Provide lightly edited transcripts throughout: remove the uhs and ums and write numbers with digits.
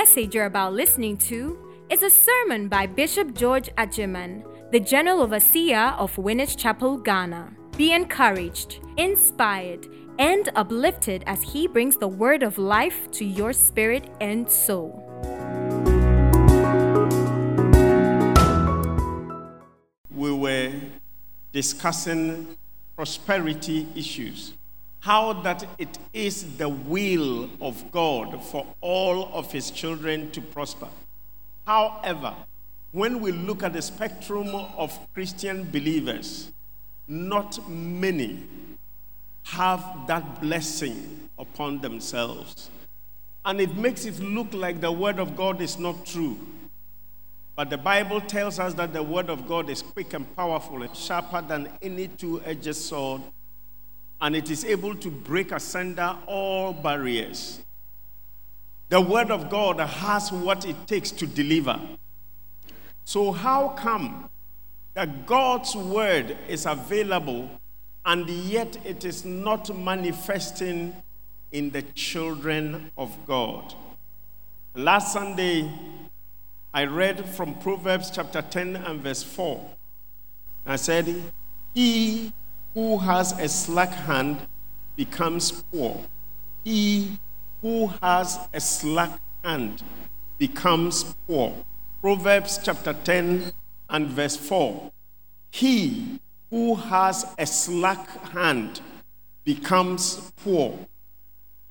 message you're about listening to is a sermon by Bishop George Adjeman, the General Overseer of Winners Chapel, Ghana. Be encouraged, inspired, and uplifted as he brings the word of life to your spirit and soul. We were discussing prosperity issues, how that it is the will of God for all of his children to prosper. However, when we look at the spectrum of Christian believers, not many have that blessing upon themselves. And it makes it look like the word of God is not true. But the Bible tells us that the word of God is quick and powerful and sharper than any two-edged sword. And it is able to break asunder all barriers. The word of God has what it takes to deliver. So how come that God's word is available and yet it is not manifesting in the children of God? Last Sunday, I read from Proverbs chapter 10 and verse 4. I said, "He who has a slack hand becomes poor. He who has a slack hand becomes poor." Proverbs chapter 10 and verse 4. He who has a slack hand becomes poor.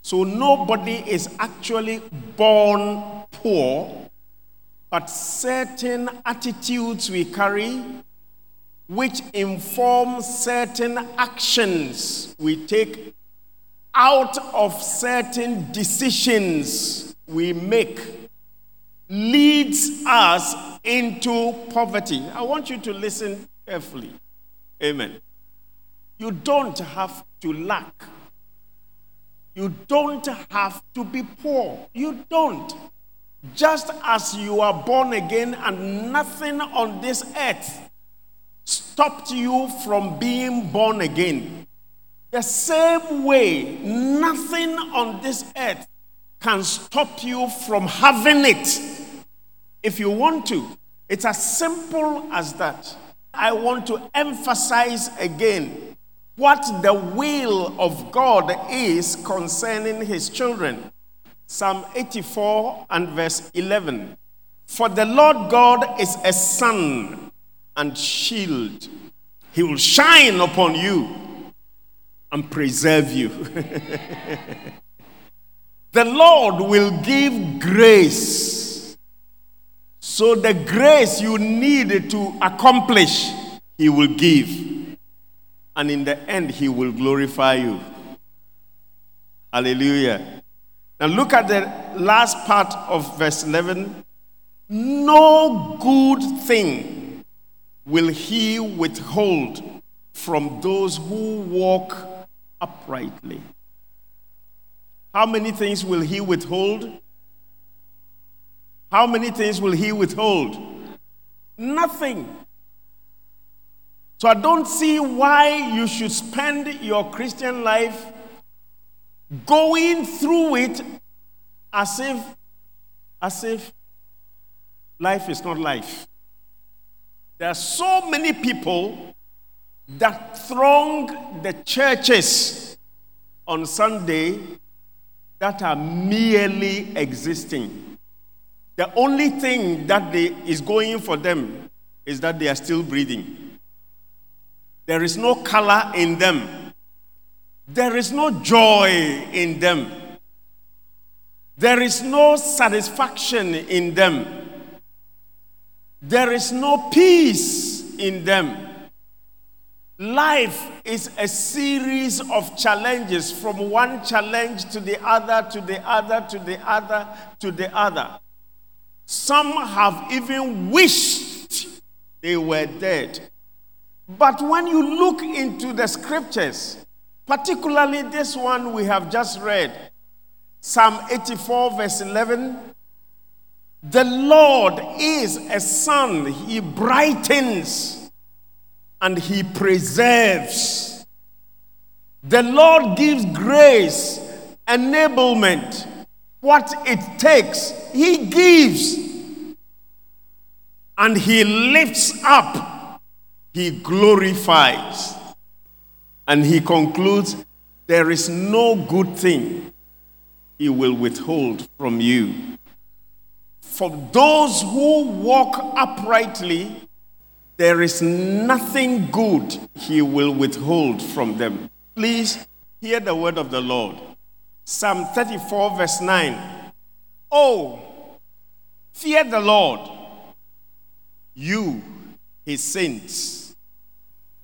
So nobody is actually born poor, but certain attitudes we carry, which inform certain actions we take out of certain decisions we make, leads us into poverty. I want you to listen carefully. Amen. You don't have to lack. You don't have to be poor. You don't. Just as you are born again and nothing on this earth stopped you from being born again, the same way, nothing on this earth can stop you from having it if you want to. It's as simple as that. I want to emphasize again what the will of God is concerning his children. Psalm 84 and verse 11. For the Lord God is a sun and shield. He will shine upon you and preserve you. The Lord will give grace. So the grace you need to accomplish, he will give. And in the end, he will glorify you. Hallelujah. Now look at the last part of verse 11. No good thing will he withhold from those who walk uprightly. How many things will he withhold? How many things will he withhold? Nothing. So I don't see why you should spend your Christian life going through it as if life is not life. There are so many people that throng the churches on Sunday that are merely existing. The only thing that is going for them is that they are still breathing. There is no color in them. There is no joy in them. There is no satisfaction in them. There is no peace in them. Life is a series of challenges, from one challenge to the other, to the other, to the other, to the other. Some have even wished they were dead. But when you look into the scriptures, particularly this one we have just read, Psalm 84 verse 11, the Lord is a sun. He brightens and he preserves. The Lord gives grace, enablement. what it takes, he gives. And he lifts up, he glorifies. And he concludes, there is no good thing he will withhold from you. For those who walk uprightly, there is nothing good he will withhold from them. Please hear the word of the Lord. Psalm 34 verse 9. Oh, fear the Lord, you, his saints.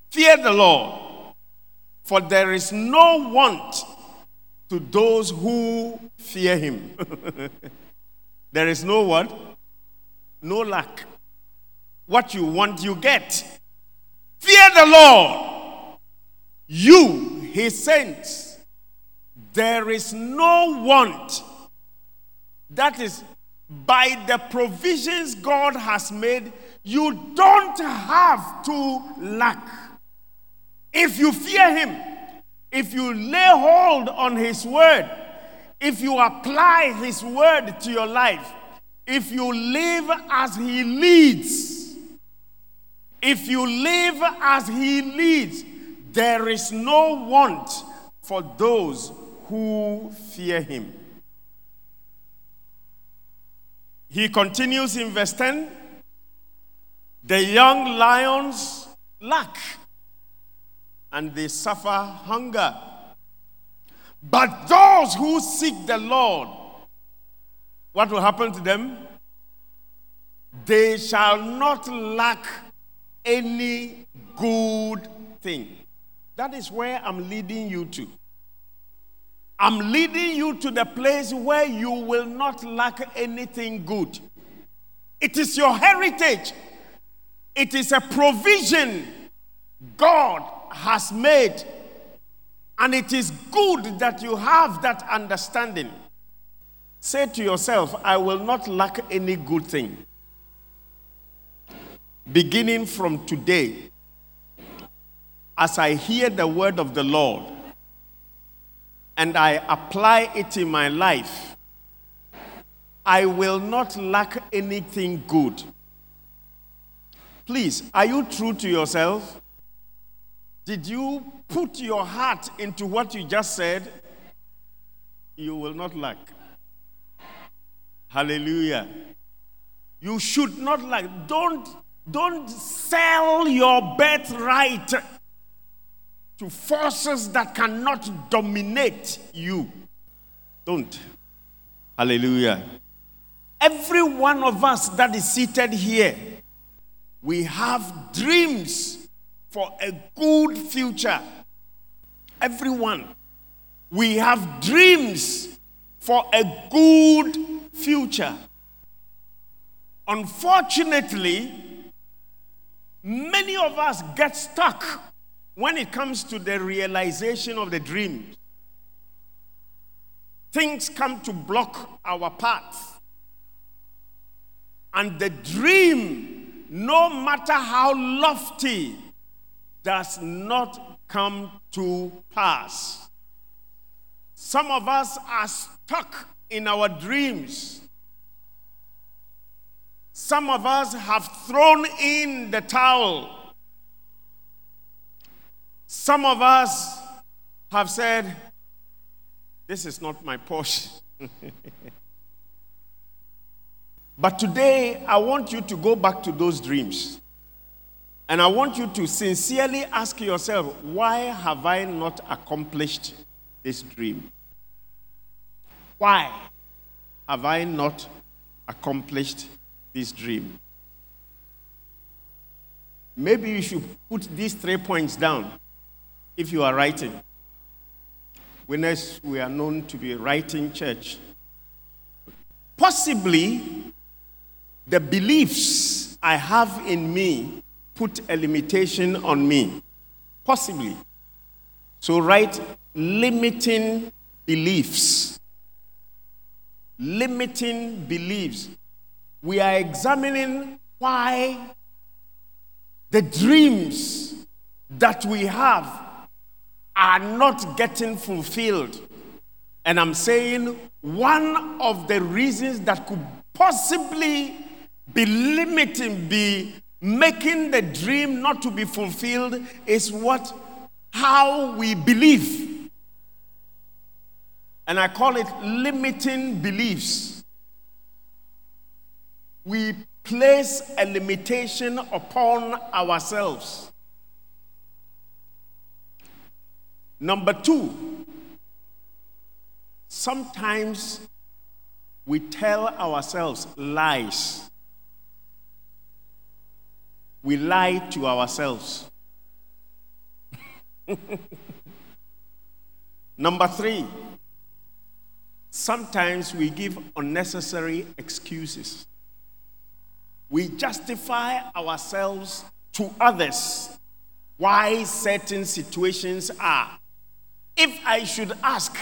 Fear the Lord, for there is no want to those who fear him. There is no want, no lack. What you want, you get. Fear the Lord, you, his saints. There is no want. That is, by the provisions God has made, you don't have to lack. If you fear him, if you lay hold on his word, if you apply his word to your life, if you live as he leads, there is no want for those who fear him. He continues in verse 10, the young lions lack, and they suffer hunger. But those who seek the Lord, what will happen to them? They shall not lack any good thing. That is where I'm leading you to. I'm leading you to the place where you will not lack anything good. It is your heritage. It is a provision God has made, and it is good that you have that understanding. Say to yourself, I will not lack any good thing. Beginning from today, as I hear the word of the Lord and I apply it in my life, I will not lack anything good. Please, are you true to yourself? Did you put your heart into what you just said? You will not lack. Hallelujah. You should not lack. Don't sell your birthright to forces that cannot dominate you. Don't. Hallelujah. Every one of us that is seated here, we have dreams for a good future. Everyone, we have dreams for a good future. Unfortunately, many of us get stuck when it comes to the realization of the dreams. Things come to block our path. And the dream, no matter how lofty, does not come to pass. Some of us are stuck in our dreams. Some of us have thrown in the towel. Some of us have said, this is not my portion. But today, I want you to go back to those dreams. And I want you to sincerely ask yourself, why have I not accomplished this dream? Why have I not accomplished this dream? Maybe you should put these 3 points down if you are writing. Winners, we are known to be a writing church. Possibly, the beliefs I have in me put a limitation on me, possibly. So write limiting beliefs. Limiting beliefs. We are examining why the dreams that we have are not getting fulfilled. And I'm saying one of the reasons that could possibly be limiting, be making the dream not to be fulfilled is how we believe. And I call it limiting beliefs. We place a limitation upon ourselves. Number two, sometimes we tell ourselves lies. We lie to ourselves. Number three, sometimes we give unnecessary excuses. We justify ourselves to others why certain situations are. If I should ask,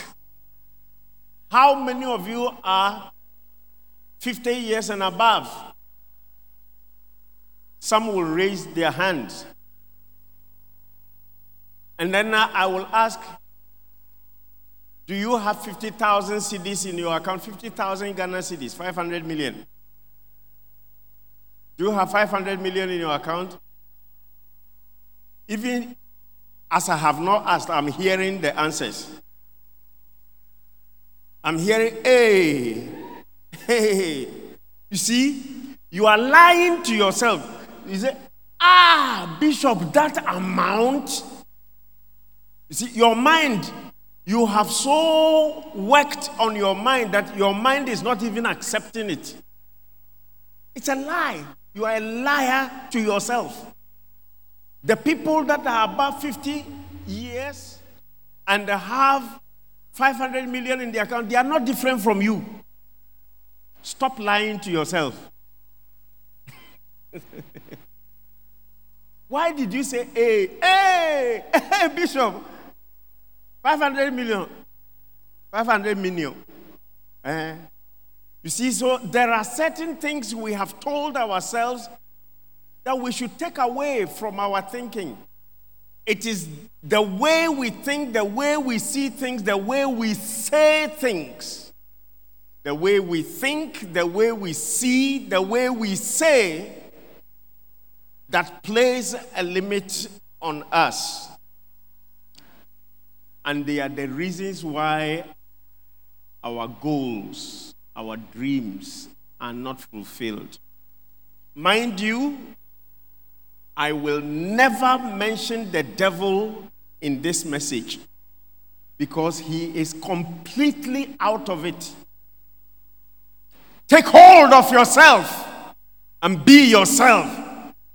how many of you are 50 years and above? Some will raise their hands. And then I will ask, do you have 50,000 cedis in your account? 50,000 Ghana cedis, 500 million. Do you have 500 million in your account? Even as I have not asked, I'm hearing the answers. I'm hearing, hey. You see, you are lying to yourself. You say, Bishop, that amount. You see, your mind, you have so worked on your mind that your mind is not even accepting it. It's a lie. You are a liar to yourself. The people that are above 50 years and have 500 million in their account, they are not different from you. Stop lying to yourself. Why did you say, hey, Bishop, 500 million, 500 million? You see, so there are certain things we have told ourselves that we should take away from our thinking. It is the way we think, the way we see things, the way we say things. The way we think, the way we see, the way we say, that plays a limit on us. And they are the reasons why our goals, our dreams are not fulfilled. Mind you, I will never mention the devil in this message because he is completely out of it. Take hold of yourself and be yourself,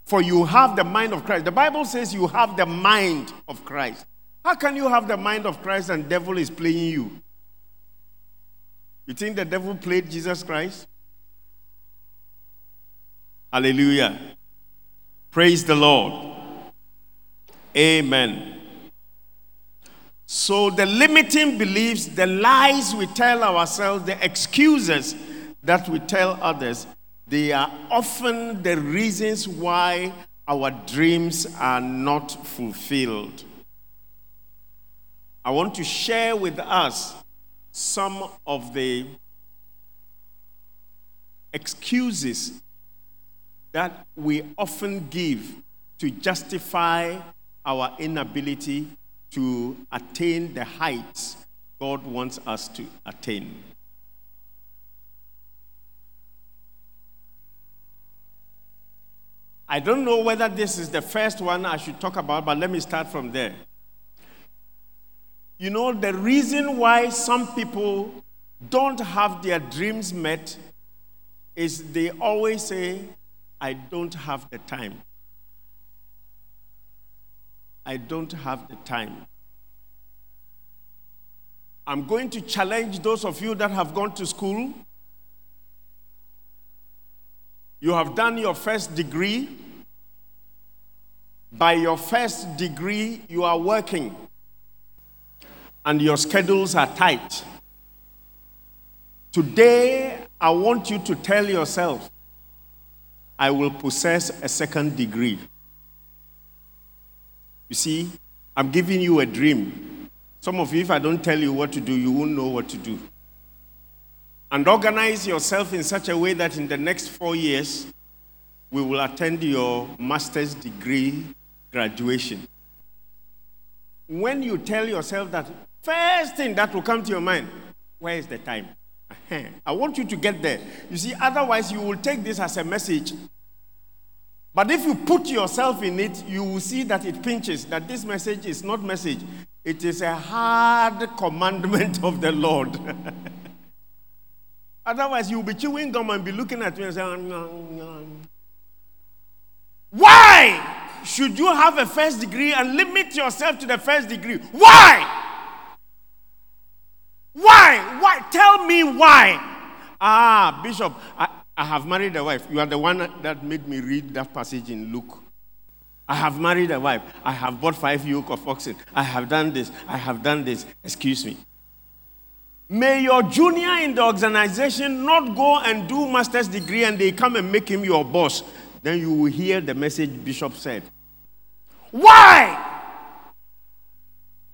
for you have the mind of Christ. The Bible says you have the mind of Christ. How can you have the mind of Christ and the devil is playing you? You think the devil played Jesus Christ? Hallelujah. Praise the Lord. Amen. So the limiting beliefs, the lies we tell ourselves, the excuses that we tell others, they are often the reasons why our dreams are not fulfilled. I want to share with us some of the excuses that we often give to justify our inability to attain the heights God wants us to attain. I don't know whether this is the first one I should talk about, but let me start from there. You know, the reason why some people don't have their dreams met is they always say, I don't have the time. I don't have the time. I'm going to challenge those of you that have gone to school. You have done your first degree. By your first degree, you are working. And your schedules are tight. Today, I want you to tell yourself, I will possess a second degree. You see, I'm giving you a dream. Some of you, if I don't tell you what to do, you won't know what to do. And organize yourself in such a way that in the next 4 years, we will attend your master's degree graduation. When you tell yourself that, first thing that will come to your mind, where is the time? I want you to get there. You see, otherwise you will take this as a message. But if you put yourself in it, you will see that it pinches, that this message is not message. It is a hard commandment of the Lord. Otherwise, you'll be chewing gum and be looking at me and saying, nom, nom. Why should you have a first degree and limit yourself to the first degree? Why? Why? Why? Tell me why. Ah, Bishop, I have married a wife. You are the one that made me read that passage in Luke. I have married a wife. I have bought 5 yoke of oxen. I have done this. I have done this. Excuse me. May your junior in the organization not go and do master's degree and they come and make him your boss. Then you will hear the message Bishop said. Why?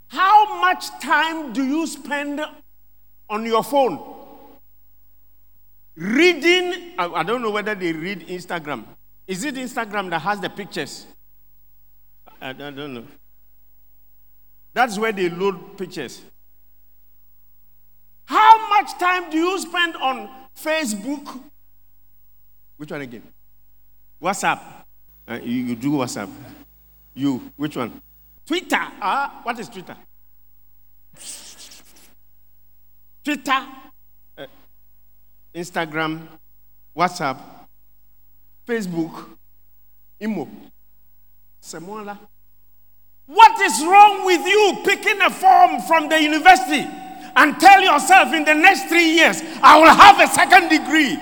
How much time do you spend on your phone? Reading, I don't know whether they read Instagram. Is it Instagram that has the pictures? I don't know. That's where they load pictures. How much time do you spend on Facebook? Which one again? WhatsApp. You do WhatsApp. You, which one? Twitter. What is Twitter? Twitter. Instagram. WhatsApp. Facebook. Imo. Semola. What is wrong with you picking a form from the university? And tell yourself in the next 3 years, I will have a second degree.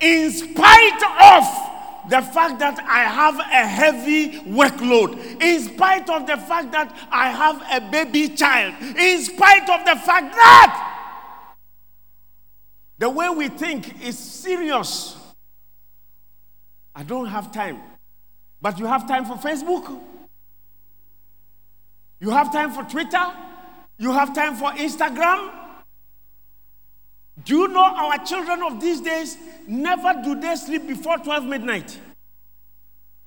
In spite of the fact that I have a heavy workload. In spite of the fact that I have a baby child. In spite of the fact that the way we think is serious. I don't have time. But you have time for Facebook. You have time for Twitter. You have time for Instagram? Do you know our children of these days, never do they sleep before 12 midnight.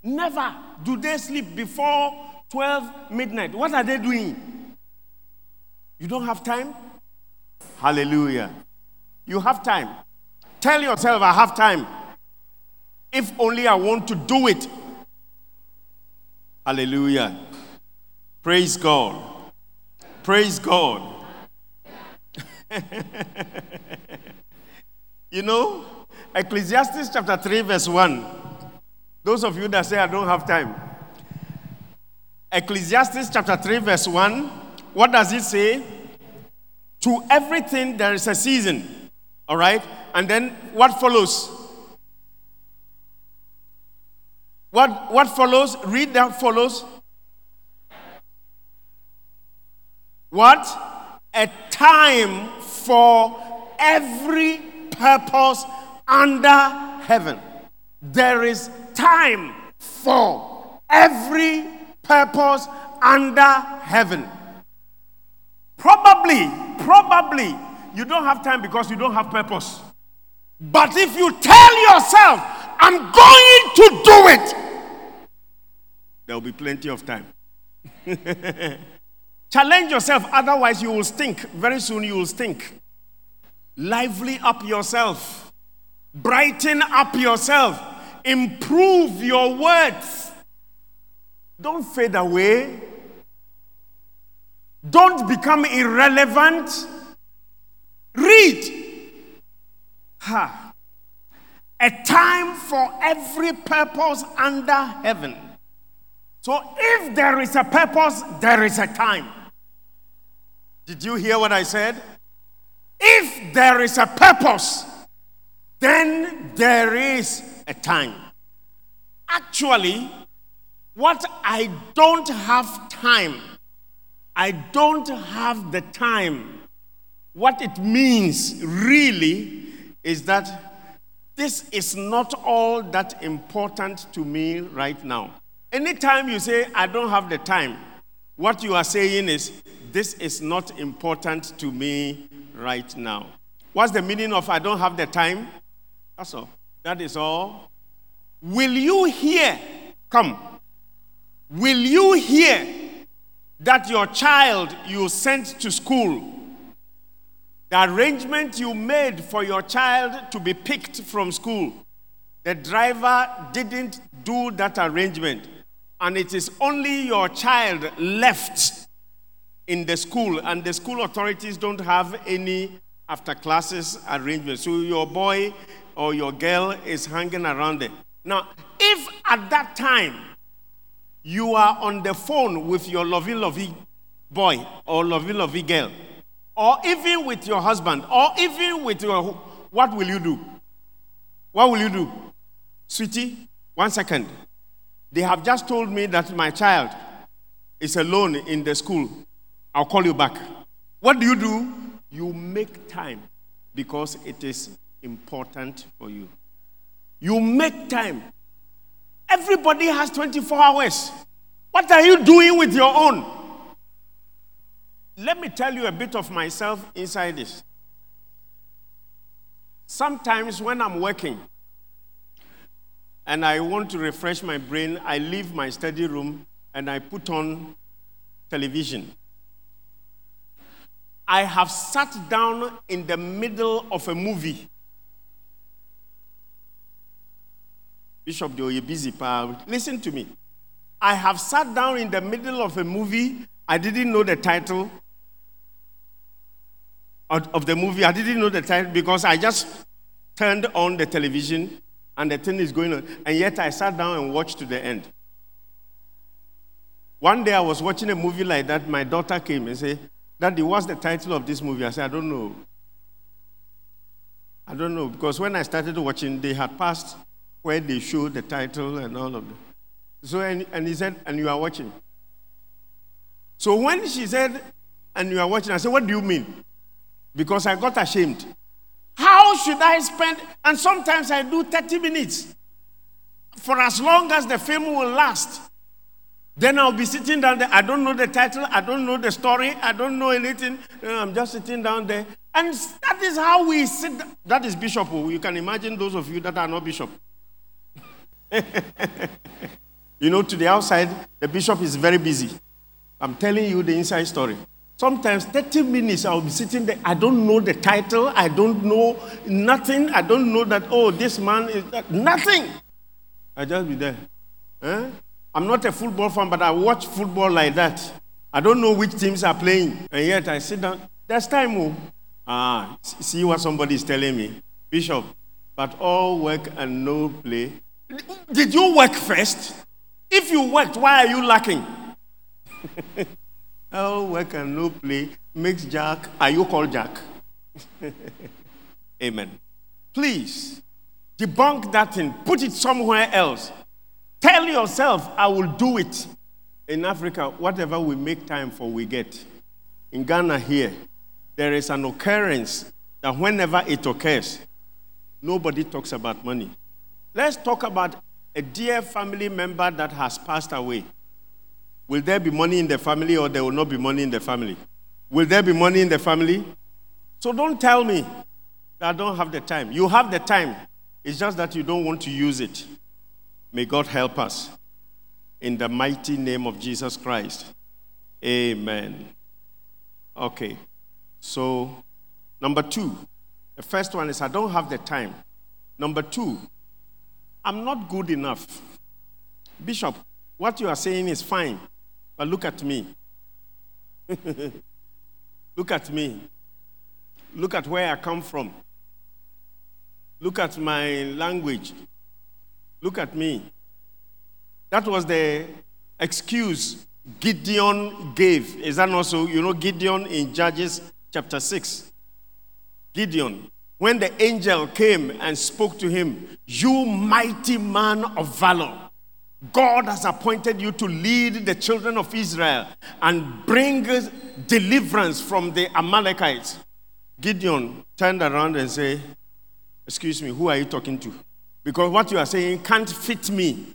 Never do they sleep before 12 midnight. What are they doing? You don't have time? Hallelujah. You have time. Tell yourself, I have time. If only I want to do it. Hallelujah. Praise God. Praise God. You know, Ecclesiastes chapter 3 verse 1. Those of you that say I don't have time. Ecclesiastes chapter 3 verse 1. What does it say? To everything there is a season. All right? And then what follows? What follows? Read that follows. What? A time for every purpose under heaven. There is time for every purpose under heaven. Probably, you don't have time because you don't have purpose. But if you tell yourself, I'm going to do it, there will be plenty of time. Challenge yourself, otherwise you will stink. Very soon you will stink. Lively up yourself. Brighten up yourself. Improve your words. Don't fade away. Don't become irrelevant. Read. A time for every purpose under heaven. So if there is a purpose, there is a time. Did you hear what I said? If there is a purpose, then there is a time. Actually, what I don't have time, I don't have the time. What it means really is that this is not all that important to me right now. Anytime you say, I don't have the time, what you are saying is, this is not important to me right now. What's the meaning of I don't have the time? That's all. That is all. Will you hear? Come. Will you hear that your child you sent to school, the arrangement you made for your child to be picked from school, the driver didn't do that arrangement, and it is only your child left in the school, and the school authorities don't have any after classes arrangement. So your boy or your girl is hanging around there. Now, if at that time you are on the phone with your lovey-lovey boy or lovey-lovey girl, or even with your husband, or even with your, what will you do? What will you do? Sweetie, 1 second. They have just told me that my child is alone in the school. I'll call you back. What do? You make time because it is important for you. You make time. Everybody has 24 hours. What are you doing with your own? Let me tell you a bit of myself inside this. Sometimes when I'm working and I want to refresh my brain, I leave my study room and I put on television. I have sat down in the middle of a movie. Bishop George Adjeman, listen to me. I have sat down in the middle of a movie. I didn't know the title of the movie. I didn't know the title because I just turned on the television and the thing is going on. And yet I sat down and watched to the end. One day I was watching a movie like that. My daughter came and said, Daddy, what's the title of this movie? I said, I don't know. Because when I started watching, they had passed where they showed the title and all of that. So, and he said, and you are watching. So when she said, and you are watching, I said, what do you mean? Because I got ashamed. How should I spend? And sometimes I do 30 minutes. For as long as the film will last. Then I'll be sitting down there. I don't know the title. I don't know the story. I don't know anything. I'm just sitting down there. And that is how we sit. That is Bishop. You can imagine those of you that are not Bishop. You know, to the outside, the Bishop is very busy. I'm telling you the inside story. Sometimes 30 minutes I'll be sitting there. I don't know the title. I don't know nothing. I don't know that, oh, this man is that. Nothing. I'll just be there. Huh? I'm not a football fan, but I watch football like that. I don't know which teams are playing, and yet I sit down. There's time, see what somebody is telling me. Bishop, but all work and no play. Did you work first? If you worked, why are you lacking? All work and no play makes Jack, are you called Jack? Amen. Please, debunk that thing. Put it somewhere else. Tell yourself, I will do it. In Africa, whatever we make time for, we get. In Ghana here, there is an occurrence that whenever it occurs, nobody talks about money. Let's talk about a dear family member that has passed away. Will there be money in the family or there will not be money in the family? Will there be money in the family? So don't tell me that I don't have the time. You have the time. It's just that you don't want to use it. May God help us in the mighty name of Jesus Christ. Amen. Okay. So, number two. The first one is I don't have the time. Number two, I'm not good enough. Bishop, what you are saying is fine, but look at me. Look at me. Look at where I come from. Look at my language. Look at me. That was the excuse Gideon gave. Is that not so? You know Gideon in Judges chapter 6. Gideon, when the angel came and spoke to him, you mighty man of valor, God has appointed you to lead the children of Israel and bring deliverance from the Amalekites. Gideon turned around and said, excuse me, who are you talking to? Because what you are saying can't fit me.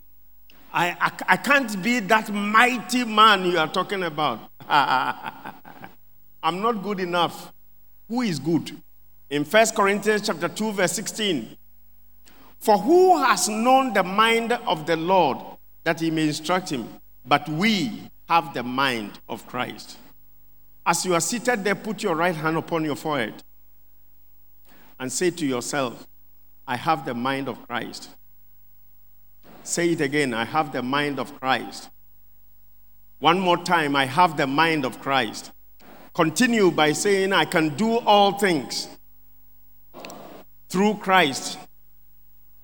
I can't be that mighty man you are talking about. I'm not good enough. Who is good? In 1 Corinthians chapter 2, verse 16. For who has known the mind of the Lord that he may instruct him? But we have the mind of Christ. As you are seated there, put your right hand upon your forehead and say to yourself, I have the mind of Christ. Say it again, I have the mind of Christ. One more time, I have the mind of Christ. Continue by saying, I can do all things through Christ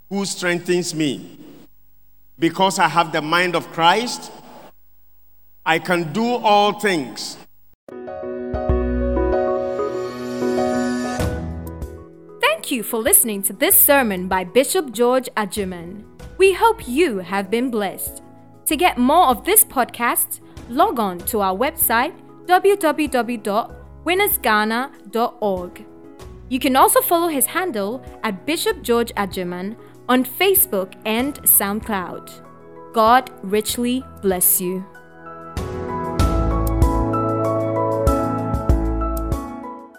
who strengthens me. Because I have the mind of Christ, I can do all things. Thank you for listening to this sermon by Bishop George Adjeman. We hope you have been blessed. To get more of this podcast, log on to our website www.winnersghana.org. You can also follow his handle at Bishop George Adjeman on Facebook and SoundCloud. God richly bless you.